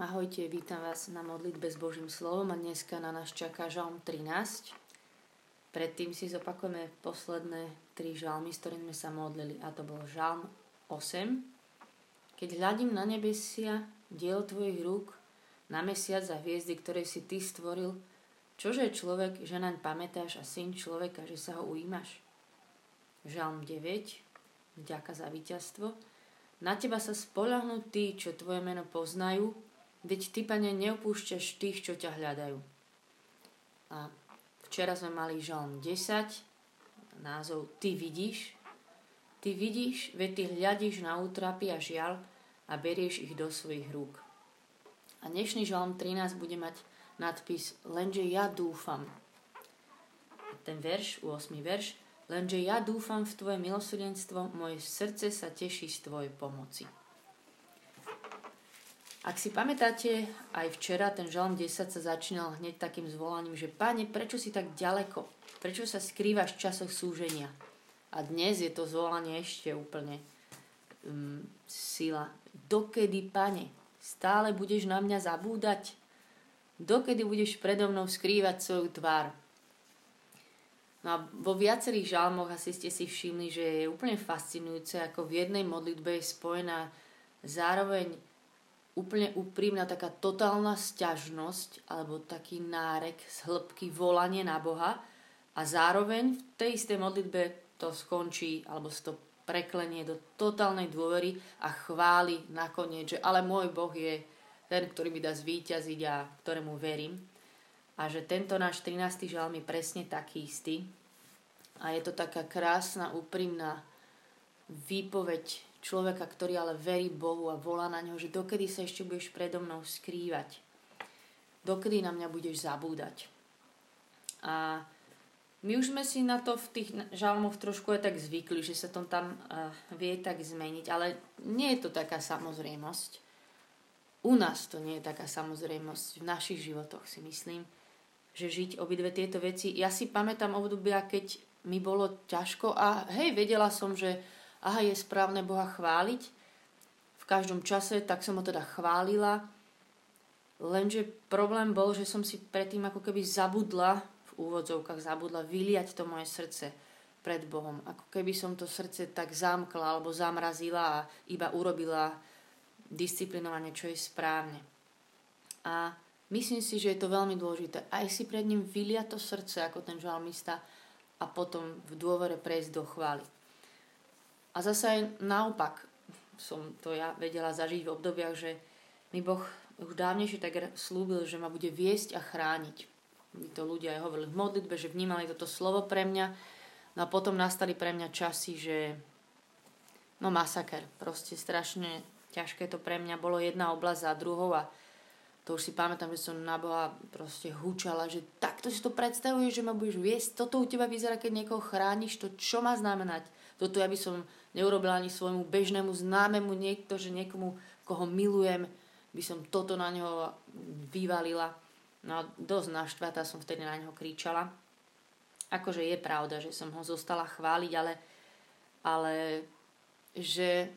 Ahojte, vítam vás na modlitbe s Božím slovom a dneska na nás čaká žalm 13. Predtým si zopakujeme posledné 3 žalmy, s ktorými sme sa modlili, a to bol žalm 8. Keď hľadím na nebesia, diel tvojich rúk, na mesiac a hviezdy, ktoré si ty stvoril, čože je človek, že naň pamätáš, a syn človeka, že sa ho ujímaš. Žalm 9. Vďaka za víťazstvo. Na teba sa spoľahnú tí, čo tvoje meno poznajú, veď ty, Pane, neopúšťaš tých, čo ťa hľadajú. A včera sme mali žalm 10, názov Ty vidíš. Ty vidíš, veď ty hľadíš na útrapy a žiaľ a berieš ich do svojich rúk. A dnešný žalm 13 bude mať nadpis Lenže ja dúfam. Ten verš, 8. verš. Lenže ja dúfam v tvoje milosrdenstvo, moje srdce sa teší z tvojej pomoci. Ak si pamätáte, aj včera ten žalm 10 sa začínal hneď takým zvolaním, že Pane, prečo si tak ďaleko? Prečo sa skrývaš v časoch súženia? A dnes je to zvolanie ešte úplne sila. Dokedy, Pane, stále budeš na mňa zabúdať? Dokedy budeš predo mnou skrývať svoju tvár? No a vo viacerých žalmoch asi ste si všimli, že je úplne fascinujúce, ako v jednej modlitbe je spojená zároveň úplne úprimná taká totálna sťažnosť alebo taký nárek z hĺbky volanie na Boha, a zároveň v tej istej modlitbe to skončí alebo to preklenie do totálnej dôvery a chváli nakoniec, že ale môj Boh je ten, ktorý mi dá zvíťaziť a ktorému verím, a že tento náš 13. žalm je presne taký istý a je to taká krásna úprimná výpoveď človeka, ktorý ale verí Bohu a volá na ňo, že dokedy sa ešte budeš predo mnou skrývať? Dokedy na mňa budeš zabúdať? A my už sme si na to v tých žalmoch trošku aj tak zvykli, že sa to tam vie tak zmeniť, ale nie je to taká samozrejmosť. U nás to nie je taká samozrejmosť v našich životoch, si myslím, že žiť obidve tieto veci. Ja si pamätám obdobia, keď mi bolo ťažko a hej, vedela som, že aha, je správne Boha chváliť v každom čase, tak som ho teda chválila. Lenže problém bol, že som si predtým ako keby zabudla, v úvodzovkách zabudla, vyliať to moje srdce pred Bohom. Ako keby som to srdce tak zamkla alebo zamrazila a iba urobila disciplinovanie, čo je správne. A myslím si, že je to veľmi dôležité. Aj si pred ním vyliať to srdce, ako ten žalmista, a potom v dôvere prejsť do chvály. A zase aj naopak som to ja vedela zažiť v obdobiach, že mi Boh už dávnejšie tak slúbil, že ma bude viesť a chrániť. My to ľudia aj hovorili v modlitbe, že vnímali toto slovo pre mňa. No a potom nastali pre mňa časy, že no masaker, proste strašne ťažké to pre mňa bolo, jedna oblasť za druhou, a to už si pamätám, že som na Boha proste hučala, že takto si to predstavuješ, že ma budeš viesť, toto u teba vyzerá, keď niekoho chrániš, to čo má znamenať? Toto ja by som neurobila ani svojmu bežnému známemu niekto, že niekomu, koho milujem, by som toto na neho vyvalila. No a dosť naštvatá som vtedy na neho kričala. Akože je pravda, že som ho zostala chváliť, ale že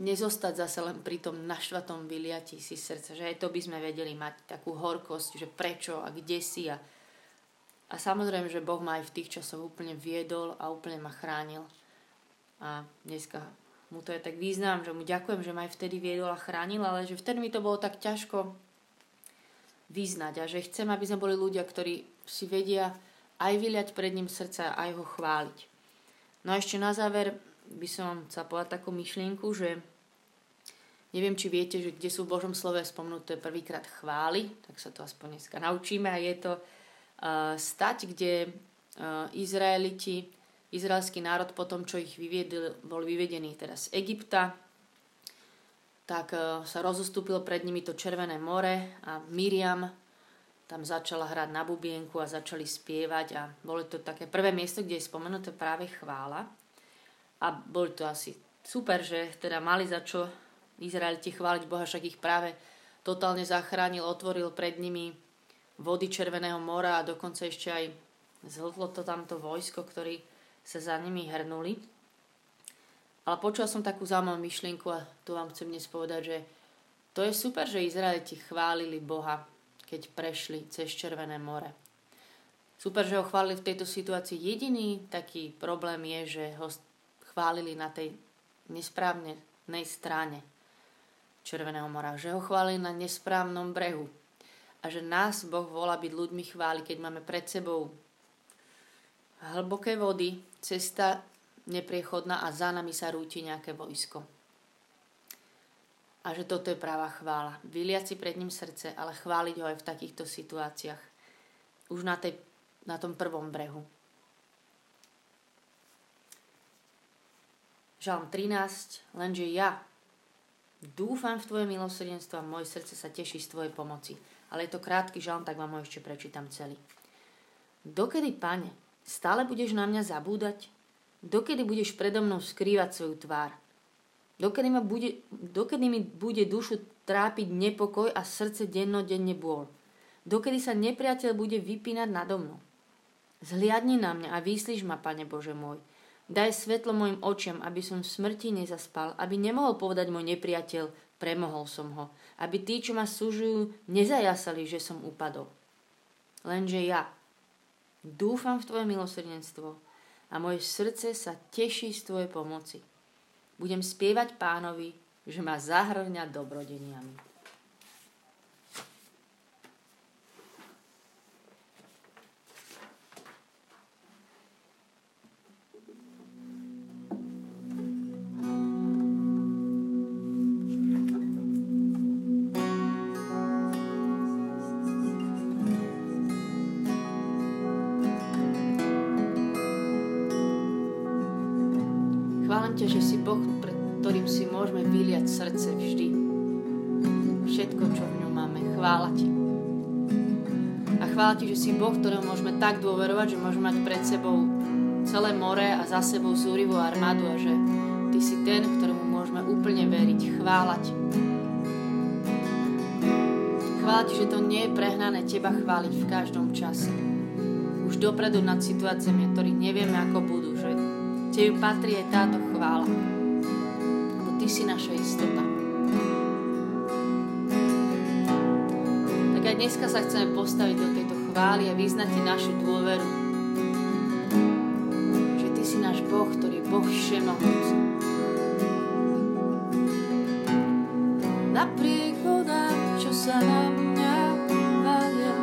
nezostať zase len pri tom naštvatom vyliatí si srdca. Že aj to by sme vedeli mať takú horkosť, že prečo a kde si a samozrejme, že Boh ma aj v tých časoch úplne viedol a úplne ma chránil. A dneska mu to je tak význam, že mu ďakujem, že ma aj vtedy viedol a chránil, ale že vtedy mi to bolo tak ťažko vyznať. A že chcem, aby sme boli ľudia, ktorí si vedia aj vyliať pred ním srdca a aj ho chváliť. No a ešte na záver by som chcela povedať takú myšlienku, že neviem, či viete, že kde sú v Božom slove spomnuté prvýkrát chvály, tak sa to aspoň dneska naučíme, a je to stať, kde izraelský národ po tom, čo ich bol vyvedený teda z Egypta, tak sa rozostúpilo pred nimi to Červené more a Miriam tam začala hrať na bubienku a začali spievať, a bolo to také prvé miesto, kde je spomenuté práve chvála, a bolo to asi super, že teda mali za čo Izraeliti chváliť Boha, však ich práve totálne zachránil, otvoril pred nimi vody Červeného mora a dokonca ešte aj zhltlo to tamto vojsko, ktorí sa za nimi hrnuli. Ale počula som takú zaujímavú myšlienku a tu vám chcem dnes povedať, že To je super, že Izraeliti chválili Boha, keď prešli cez Červené more. Super, že ho chválili v tejto situácii. Jediný taký problém je, že ho chválili na tej nesprávnej strane Červeného mora. Že ho chválili na nesprávnom brehu. A že nás Boh volá byť ľuďmi chvály, keď máme pred sebou hlboké vody, cesta nepriechodná a za nami sa rúti nejaké vojsko. A že toto je práva chvála. Vyliať si pred ním srdce, ale chváliť ho aj v takýchto situáciách. Už na tom prvom brehu. Žalm 13. Lenže ja dúfam v tvoje milosrdenstvo a moje srdce sa teší z tvojej pomoci. Ale je to krátky žalm, tak vám ho ešte prečítam celý. Dokedy, Pane, stále budeš na mňa zabúdať? Dokedy budeš predo mnou skrývať svoju tvár? Dokedy mi bude dušu trápiť nepokoj a srdce dennodenne bôl? Dokedy sa nepriateľ bude vypínať nado mnou? Zhliadni na mňa a vyslíš ma, Pane Bože môj. Daj svetlo mojim očiam, aby som v smrti nezaspal, aby nemohol povedať môj nepriateľ, premohol som ho. Aby tí, čo ma súžujú, nezajasali, že som upadol. Lenže ja dúfam v tvoje milosrdenstvo a moje srdce sa teší z tvojej pomoci. Budem spievať Pánovi, že ma zahrňa dobrodeniami. Chválim ťa, že si Boh, pred ktorým si môžeme vyliať srdce vždy. Všetko, čo v ňom máme. Chvála ti. A chvála ti, že si Boh, ktorého môžeme tak dôverovať, že môžeme mať pred sebou celé more a za sebou zúrivú armádu a že ty si ten, ktorému môžeme úplne veriť. Chvála ti. Chvála ti, že to nie je prehnané teba chváliť v každom čase. Už dopredu nad situáciami, ktorých nevieme, ako budú, že tebe patrí aj táto chvála. Lebo ty si naša istota. Tak aj dneska sa chceme postaviť do tejto chvály a vyznať ti našu dôveru. Že ty si náš Boh, ktorý je Boh všemohúci. Napriek vodám, čo sa na mňa valia,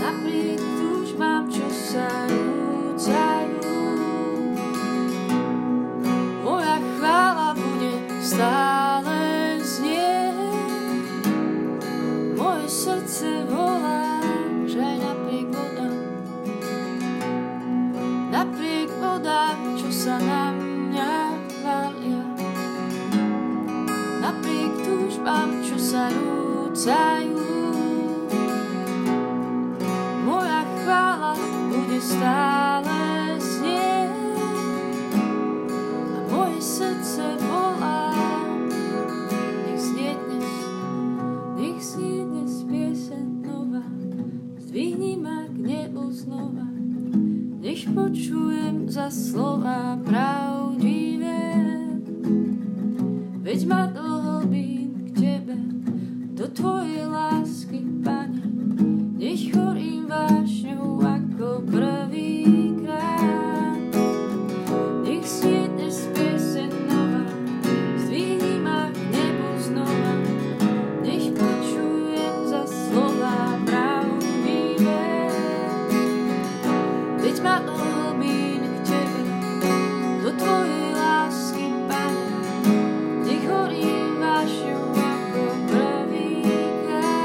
napriek túžbám, čo sa rúcajú, stále znie, moje srdce volá, že aj napriek vodám, čo sa na mňa valia, napriek túžbám, čo sa rúcajú, moja chvála bude stále znie, a moje srdce volá. Než počujem za slova pravdivé, veď ma dlhobím k tebe, do tvojej lásky, Pane, nech horím vášňou ako prvýkrát. Nech svietne piesen nová, zdvihni ma k nebu znova, nech počujem za slova pravdivé, veď ma ľúbim k tebe, do tvojej lásky, Pane, nech horím vášňou ako prvýkrát.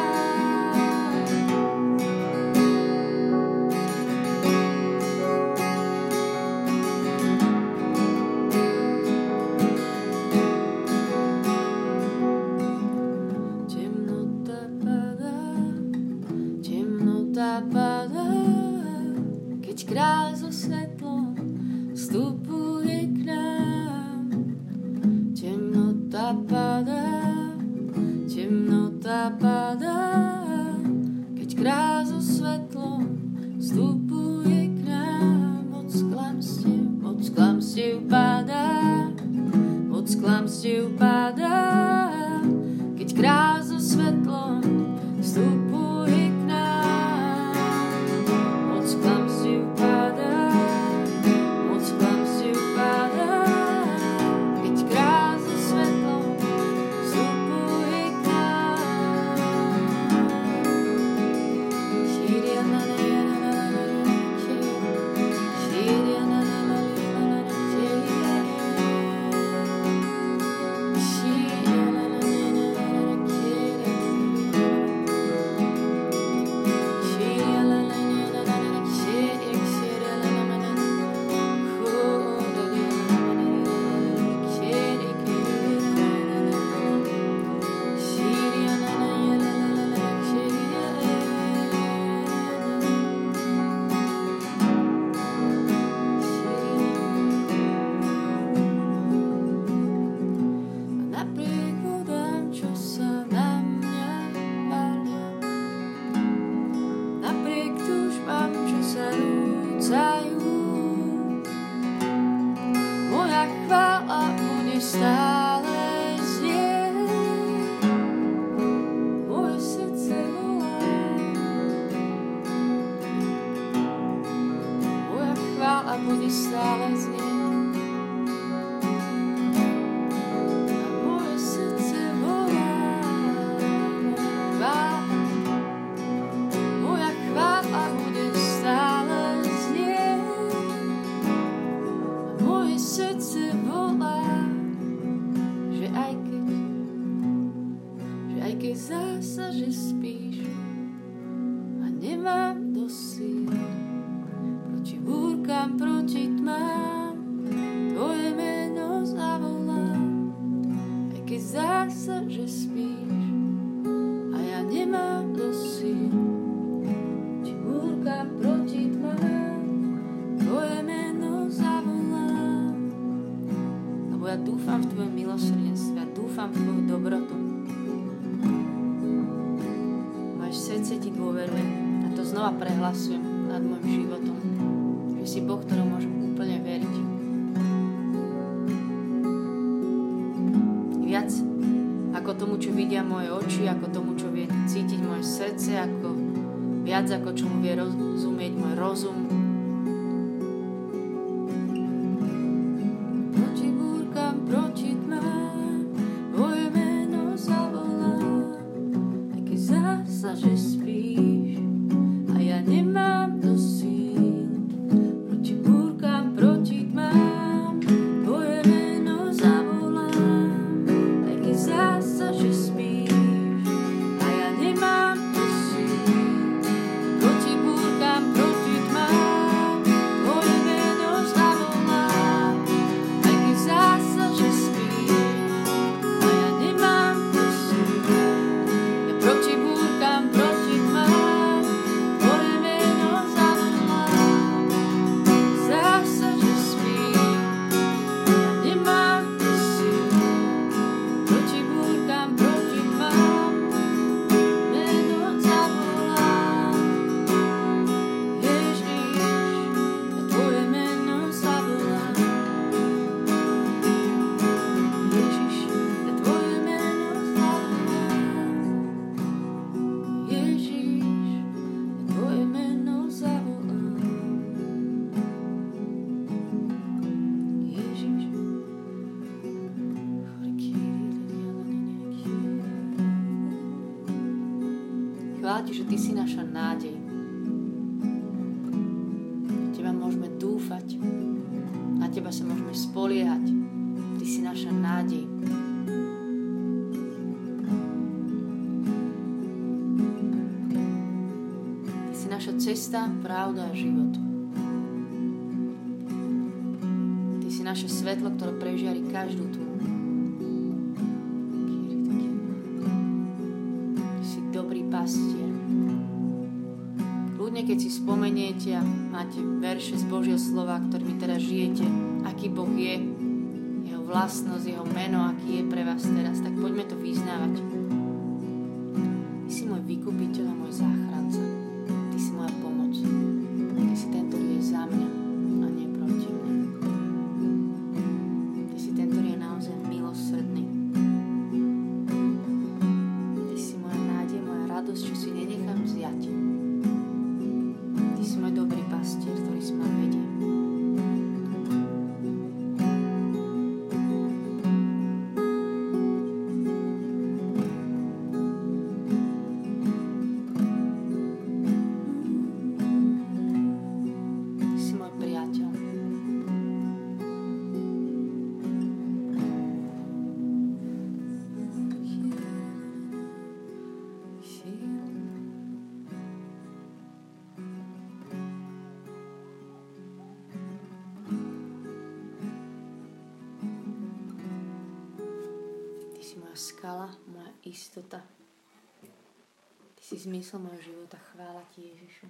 Temnota padá, kráľ so svetlom vstupuje k nám. Temnota padá, keď kráľ so svetlom vstupuje k nám. Moc klamstiev padá, zdá sa, že spíš a nemám dosť síl. Proti búrkam, proti tmám tvoje meno zavolám. Aj keď zdá sa, že spíš a ja nemám dosť síl. Proti búrkam, proti tmám tvoje meno zavolám. Lebo ja dúfam v tvoje milosrdenstvo, ja dúfam v tvoju dobrotu. Srdce ti dôverujem a to znova prehlasujem nad môjim životom, že si Boh, ktorom môžem úplne veriť. Viac ako tomu, čo vidia moje oči, ako tomu, čo vie cítiť moje srdce, ako viac ako čomu vie rozumieť môj rozum. Proti búrkam, proti tmám, tvoje meno zavolám, aj keď zasa, že spíš a ja nemám dosť síl. Proti búrkam, proti tmám tvoje meno zavolám, aj keď zasa, že spíš a ja nemám dosť síl. Proti búrkam, proti tmám tvoje meno zavolám, aj keď zasa, že spíš a ja nemám dosť síl. Ja proti búrkam, proti tmám tvoje meno zavolám, zdá sa, že spím, ja nemám dosť síl. Proti búrkam, proti tmám meno zavolám. Ježiš, ja tvoje meno zavolám. Ježiš, ja tvoje meno zavolám. Ježiš, ja tvoje meno zavolám. Ježiš. Chvála ti, že ty si naša nádej. Na teba môžeme dúfať. Na teba sa môžeme spoliehať. Ty si naša nádej. Ty si naša cesta, pravda a život. Ty si naše svetlo, ktoré prežiari každú tmu. Ty si dobrý pastier. Ľudne, keď si spomeniete a máte verše z Božieho slova, ktorými teraz žijete, aký Boh je, jeho vlastnosť, jeho meno, aký je pre vás teraz, tak poďme to vyznávať. Ty si môj vykupiteľ a môj záchranca. Ty si moja pomoc. Ty si ten, ktorý je za mňa a nie proti mňa. Ty si ten, ktorý je naozaj milosrdný. Ty si moja nádej, moja radosť, čo si nenechám vziať. Ty si môj dobrý pastier, ktorý si ma vedie. Ty si môj priateľ. Ty si moja skala, moja istota. Ty si zmysel mojho života. Chvála ti, Ježišu.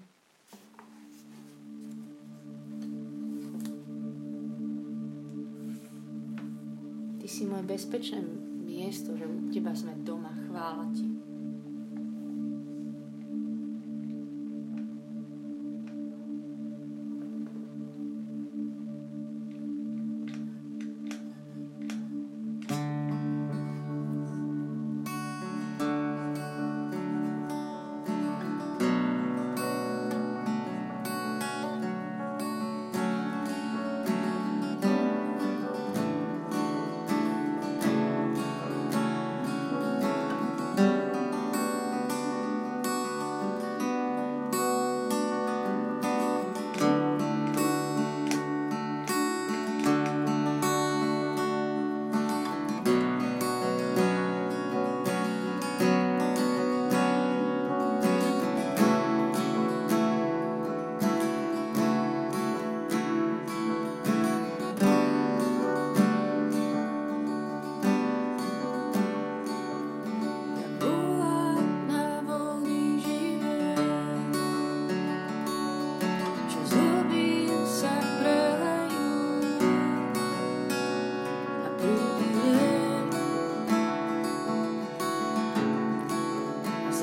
Ty si moje bezpečné miesto, že u teba sme doma. Chvála ti.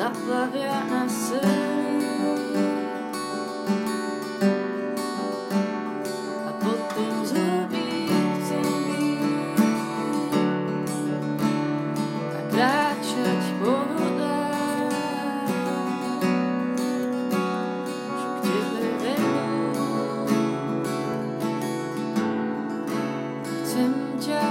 zaplavia nás a potom zubí zemi a kráčať po vodách, čo k tebe vedú. Chcem ťa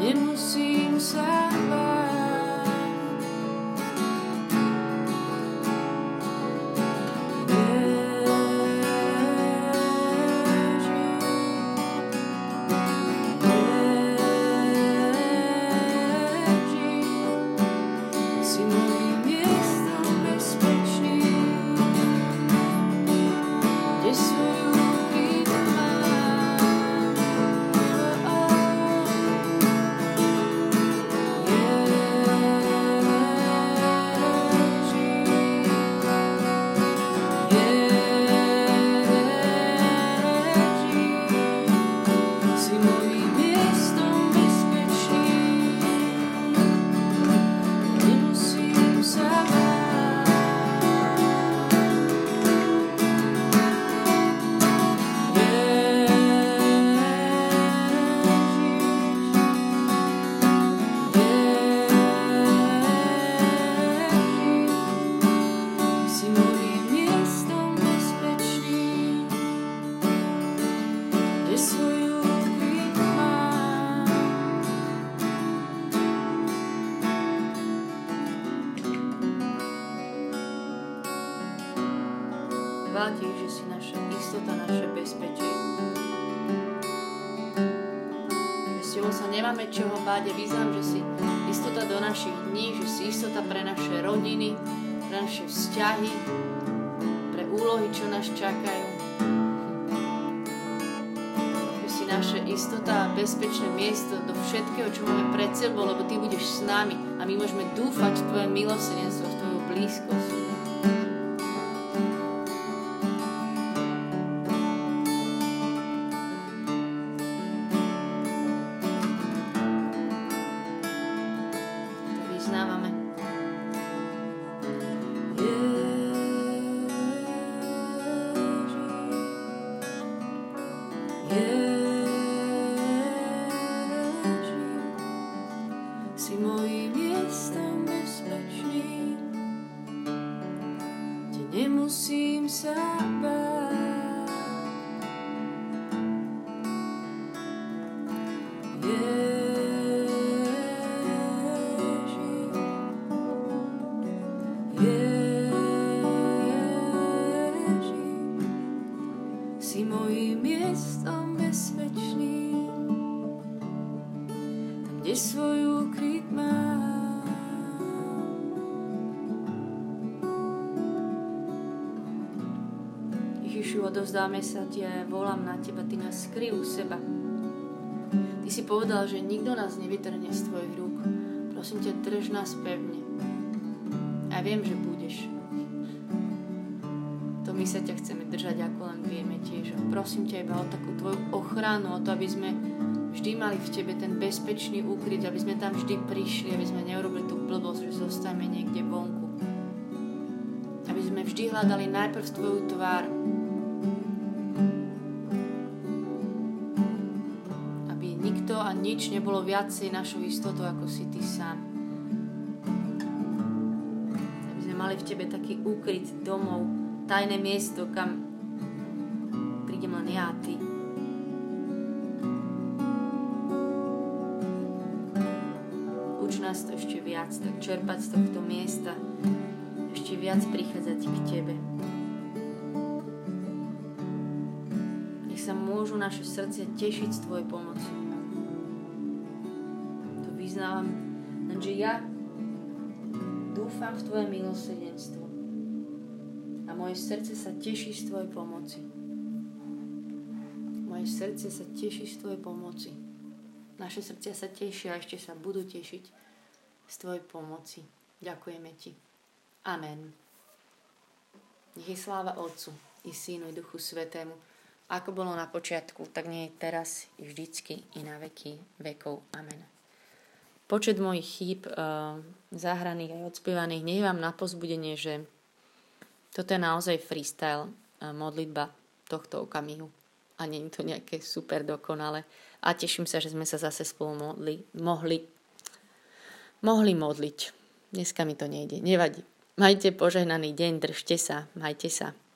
nemusím sa báť. Ježi, si mojím miestom bezpečný, kde svoju Chvála, že si naša istota, naše bezpečie. Že s tebou sa nemáme čoho báť. Vyznám, že si istota do našich dní, že si istota pre naše rodiny, pre naše vzťahy, pre úlohy, čo nás čakajú. Že si naša istota a bezpečné miesto do všetkého, čo máme pred sebou, lebo ty budeš s nami a my môžeme dúfať v tvoje milosrdenstvo, v tvoju blízkosť. Vyznávame. Ježi, si mojím miestom bezpečný, kde nemusím sa báť. Si mojím miestom bezpečným, tam, kde svoju kryt mám. Ježišu, odovzdáme sa ti a ja volám na teba, ty nás skryj u seba. Ty si povedal, že nikto nás nevytrhne z tvojich rúk. Prosím ťa, drž nás pevne. A viem, že budeš. My sa ťa chceme držať, ako len vieme tiež. A prosím ťa iba o takú tvoju ochranu, o to, aby sme vždy mali v tebe ten bezpečný úkryt, aby sme tam vždy prišli, aby sme neurobili tú blbosť, že zostaneme niekde vonku. Aby sme vždy hľadali najprv tvoju tvár. Aby nikto a nič nebolo viacej našou istotou, ako si ty sám. Aby sme mali v tebe taký úkryt domov, tajné miesto, kam prídem len ja a ty. Uč nás to ešte viac, tak čerpať z tohto miesta, ešte viac prichádzať k tebe. Nech sa môžu naše srdcia tešiť z tvojej pomoci. To vyznávam, lenže ja dúfam v tvoje milosrdenstvo. A moje srdce sa teší z tvojej pomoci. Moje moje srdce sa teší z tvojej pomoci. Naše srdcia sa tešia a ešte sa budú tešiť z tvojej pomoci. Ďakujeme ti. Amen. Nech je sláva Otcu i Synu i Duchu Svätému, ako bolo na počiatku, tak nie je teraz i vždycky i na veky vekov. Amen. Počet mojich chýb zahraných aj odspievaných, nech je vám na povzbudenie, že toto je naozaj freestyle modlitba tohto okamihu a nie je to nejaké super dokonale a teším sa, že sme sa zase spolu mohli modliť. Dneska mi to nejde, nevadí. Majte požehnaný deň, držte sa, majte sa.